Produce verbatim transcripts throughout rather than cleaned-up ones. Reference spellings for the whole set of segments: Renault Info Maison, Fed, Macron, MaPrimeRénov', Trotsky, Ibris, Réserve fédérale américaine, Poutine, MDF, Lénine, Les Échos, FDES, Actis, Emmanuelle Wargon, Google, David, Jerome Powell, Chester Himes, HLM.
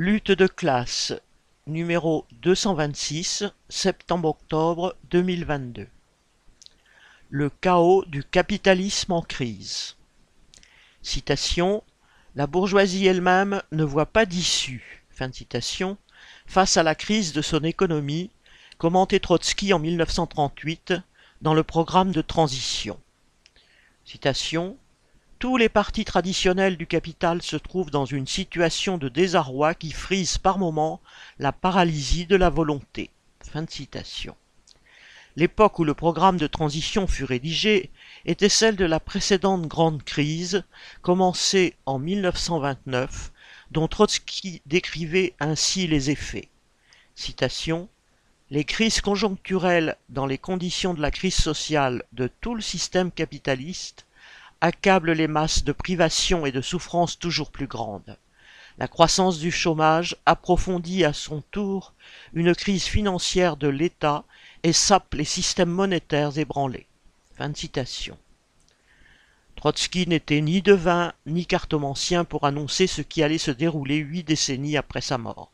Lutte de classe, numéro deux cent vingt-six, septembre-octobre deux mille vingt-deux. Le chaos du capitalisme en crise. Citation. La bourgeoisie elle-même ne voit pas d'issue, fin de citation, face à la crise de son économie, commentait Trotsky en mille neuf cent trente-huit dans le programme de transition. Citation. Tous les partis traditionnels du capital se trouvent dans une situation de désarroi qui frise par moments la paralysie de la volonté. Fin de citation. L'époque où le programme de transition fut rédigé était celle de la précédente grande crise, commencée en mille neuf cent vingt-neuf, dont Trotsky décrivait ainsi les effets. Citation. Les crises conjoncturelles dans les conditions de la crise sociale de tout le système capitaliste accablent les masses de privations et de souffrances toujours plus grandes. La croissance du chômage approfondit à son tour une crise financière de l'État et sape les systèmes monétaires ébranlés. Fin de citation. Trotsky n'était ni devin ni cartomancien pour annoncer ce qui allait se dérouler huit décennies après sa mort.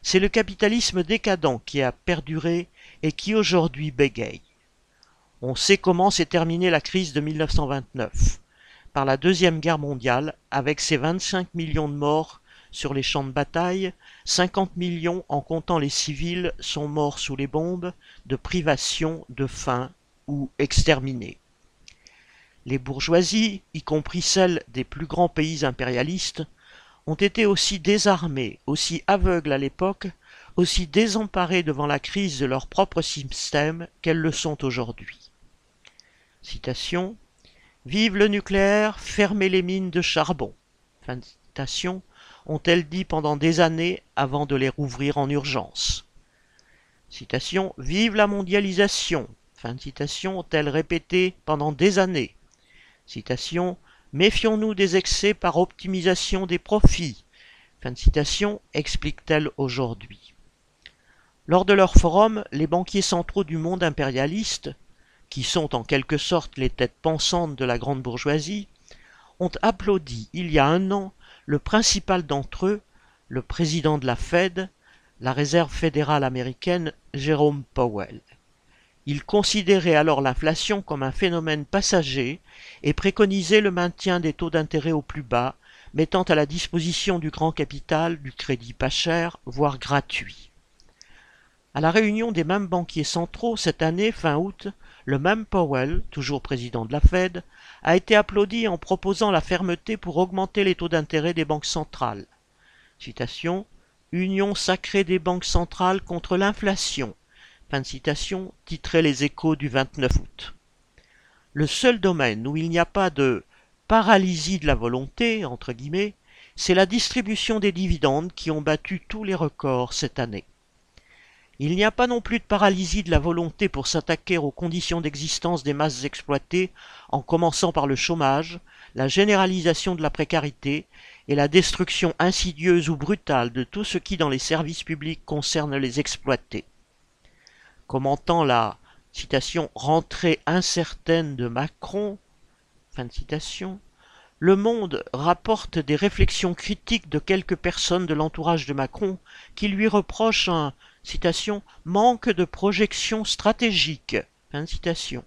C'est le capitalisme décadent qui a perduré et qui aujourd'hui bégaye. On sait comment s'est terminée la crise de mille neuf cent vingt-neuf, par la Deuxième Guerre mondiale, avec ses vingt-cinq millions de morts sur les champs de bataille, cinquante millions en comptant les civils sont morts sous les bombes, de privation, de faim ou exterminés. Les bourgeoisies, y compris celles des plus grands pays impérialistes, ont été aussi désarmées, aussi aveugles à l'époque, aussi désemparées devant la crise de leur propre système qu'elles le sont aujourd'hui. Citation. Vive le nucléaire, fermez les mines de charbon. Fin de citation, ont-elles dit pendant des années avant de les rouvrir en urgence. Citation. Vive la mondialisation. Fin de citation, ont-elles répété pendant des années. Citation. Méfions-nous des excès par optimisation des profits. Fin de citation, explique-t-elle aujourd'hui. Lors de leur forum, les banquiers centraux du monde impérialiste, qui sont en quelque sorte les têtes pensantes de la grande bourgeoisie, ont applaudi il y a un an le principal d'entre eux, le président de la Fed, la Réserve fédérale américaine, Jerome Powell. Il considérait alors l'inflation comme un phénomène passager et préconisait le maintien des taux d'intérêt au plus bas, mettant à la disposition du grand capital du crédit pas cher, voire gratuit. À la réunion des mêmes banquiers centraux cette année, fin août, le même Powell, toujours président de la Fed, a été applaudi en proposant la fermeté pour augmenter les taux d'intérêt des banques centrales. Citation. Union sacrée des banques centrales contre l'inflation. Fin de citation, titrait Les Échos du vingt-neuf août. Le seul domaine où il n'y a pas de « paralysie de la volonté », entre guillemets, c'est la distribution des dividendes qui ont battu tous les records cette année. Il n'y a pas non plus de paralysie de la volonté pour s'attaquer aux conditions d'existence des masses exploitées en commençant par le chômage, la généralisation de la précarité et la destruction insidieuse ou brutale de tout ce qui dans les services publics concerne les exploités. Commentant la citation « rentrée incertaine de Macron », fin de citation, le Monde rapporte des réflexions critiques de quelques personnes de l'entourage de Macron qui lui reprochent un citation, « manque de projection stratégique », fin de citation,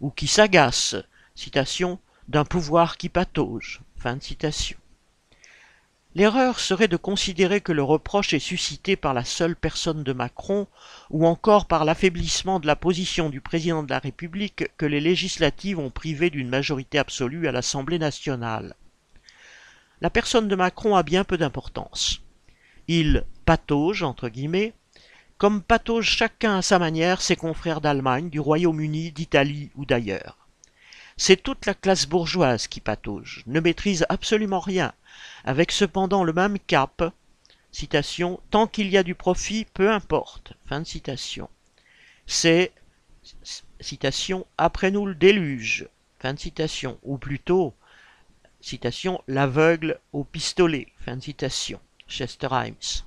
ou qui s'agacent, citation, « d'un pouvoir qui patauge », fin de citation. L'erreur serait de considérer que le reproche est suscité par la seule personne de Macron ou encore par l'affaiblissement de la position du président de la République que les législatives ont privé d'une majorité absolue à l'Assemblée nationale. La personne de Macron a bien peu d'importance. Il « patauge » entre guillemets, comme patauge chacun à sa manière ses confrères d'Allemagne, du Royaume-Uni, d'Italie ou d'ailleurs. C'est toute la classe bourgeoise qui patauge, ne maîtrise absolument rien, avec cependant le même cap, citation, tant qu'il y a du profit, peu importe, fin de citation. C'est, citation, après nous le déluge, fin de citation, ou plutôt, citation, l'aveugle au pistolet, fin de citation, Chester Himes.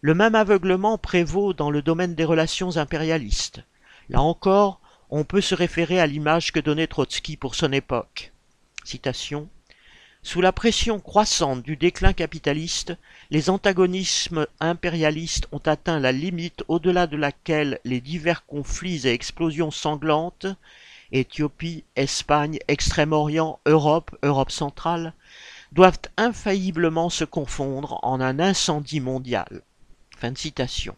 Le même aveuglement prévaut dans le domaine des relations impérialistes. Là encore, on peut se référer à l'image que donnait Trotsky pour son époque. Citation. Sous la pression croissante du déclin capitaliste, les antagonismes impérialistes ont atteint la limite au-delà de laquelle les divers conflits et explosions sanglantes, Éthiopie, Espagne, Extrême-Orient, Europe, Europe centrale, doivent infailliblement se confondre en un incendie mondial. Fin de citation.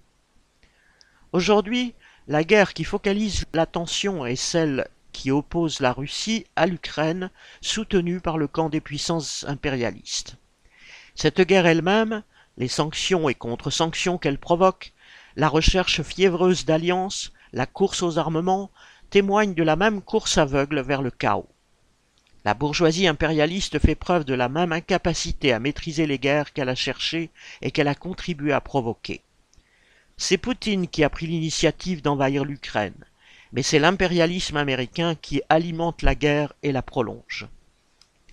Aujourd'hui, la guerre qui focalise l'attention est celle qui oppose la Russie à l'Ukraine, soutenue par le camp des puissances impérialistes. Cette guerre elle-même, les sanctions et contre-sanctions qu'elle provoque, la recherche fiévreuse d'alliances, la course aux armements, témoignent de la même course aveugle vers le chaos. La bourgeoisie impérialiste fait preuve de la même incapacité à maîtriser les guerres qu'elle a cherchées et qu'elle a contribué à provoquer. C'est Poutine qui a pris l'initiative d'envahir l'Ukraine. Mais c'est l'impérialisme américain qui alimente la guerre et la prolonge.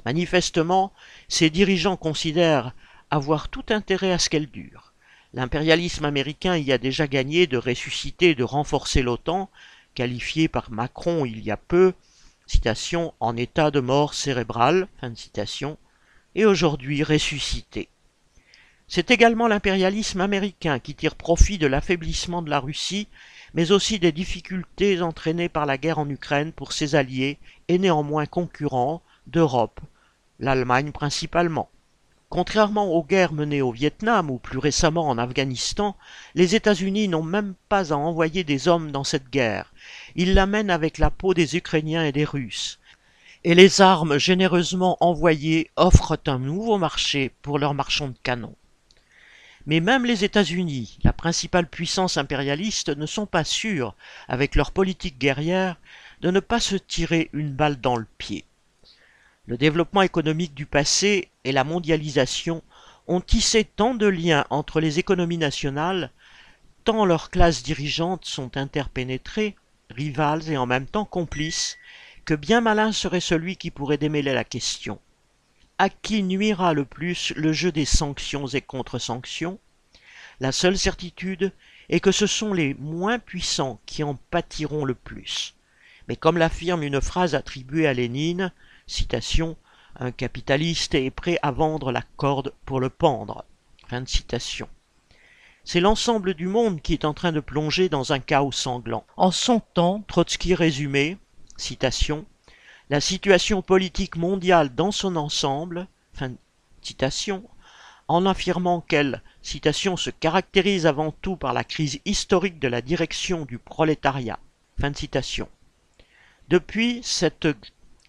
Manifestement, ses dirigeants considèrent avoir tout intérêt à ce qu'elle dure. L'impérialisme américain y a déjà gagné de ressusciter et de renforcer l'OTAN, qualifiée par Macron il y a peu, citation, en état de mort cérébrale, fin de citation, et aujourd'hui ressuscitée. C'est également l'impérialisme américain qui tire profit de l'affaiblissement de la Russie, mais aussi des difficultés entraînées par la guerre en Ukraine pour ses alliés et néanmoins concurrents d'Europe, l'Allemagne principalement. Contrairement aux guerres menées au Vietnam ou plus récemment en Afghanistan, les États-Unis n'ont même pas à envoyer des hommes dans cette guerre. Ils la mènent avec la peau des Ukrainiens et des Russes. Et les armes généreusement envoyées offrent un nouveau marché pour leurs marchands de canons. Mais même les États-Unis, la principale puissance impérialiste, ne sont pas sûrs, avec leur politique guerrière, de ne pas se tirer une balle dans le pied. Le développement économique du passé et la mondialisation ont tissé tant de liens entre les économies nationales, tant leurs classes dirigeantes sont interpénétrées, rivales et en même temps complices, que bien malin serait celui qui pourrait démêler la question. À qui nuira le plus le jeu des sanctions et contre-sanctions? La seule certitude est que ce sont les moins puissants qui en pâtiront le plus. Mais comme l'affirme une phrase attribuée à Lénine, citation, « Un capitaliste est prêt à vendre la corde pour le pendre ». Fin de citation. C'est l'ensemble du monde qui est en train de plonger dans un chaos sanglant. En son temps, Trotsky résumait, citation, la situation politique mondiale dans son ensemble, fin de citation, en affirmant qu'elle, citation, se caractérise avant tout par la crise historique de la direction du prolétariat, fin de citation. Depuis, cette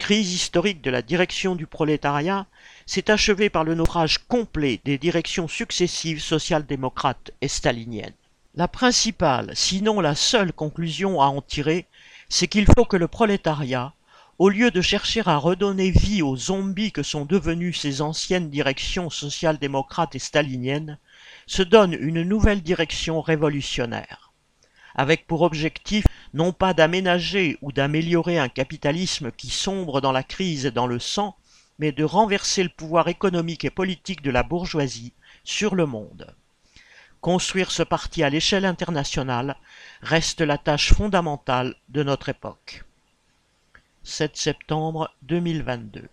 crise historique de la direction du prolétariat s'est achevée par le naufrage complet des directions successives social-démocrates et staliniennes. La principale, sinon la seule conclusion à en tirer, c'est qu'il faut que le prolétariat, au lieu de chercher à redonner vie aux zombies que sont devenues ces anciennes directions social-démocrates et staliniennes, se donne une nouvelle direction révolutionnaire, avec pour objectif non pas d'aménager ou d'améliorer un capitalisme qui sombre dans la crise et dans le sang, mais de renverser le pouvoir économique et politique de la bourgeoisie sur le monde. Construire ce parti à l'échelle internationale reste la tâche fondamentale de notre époque. sept septembre deux mille vingt-deux.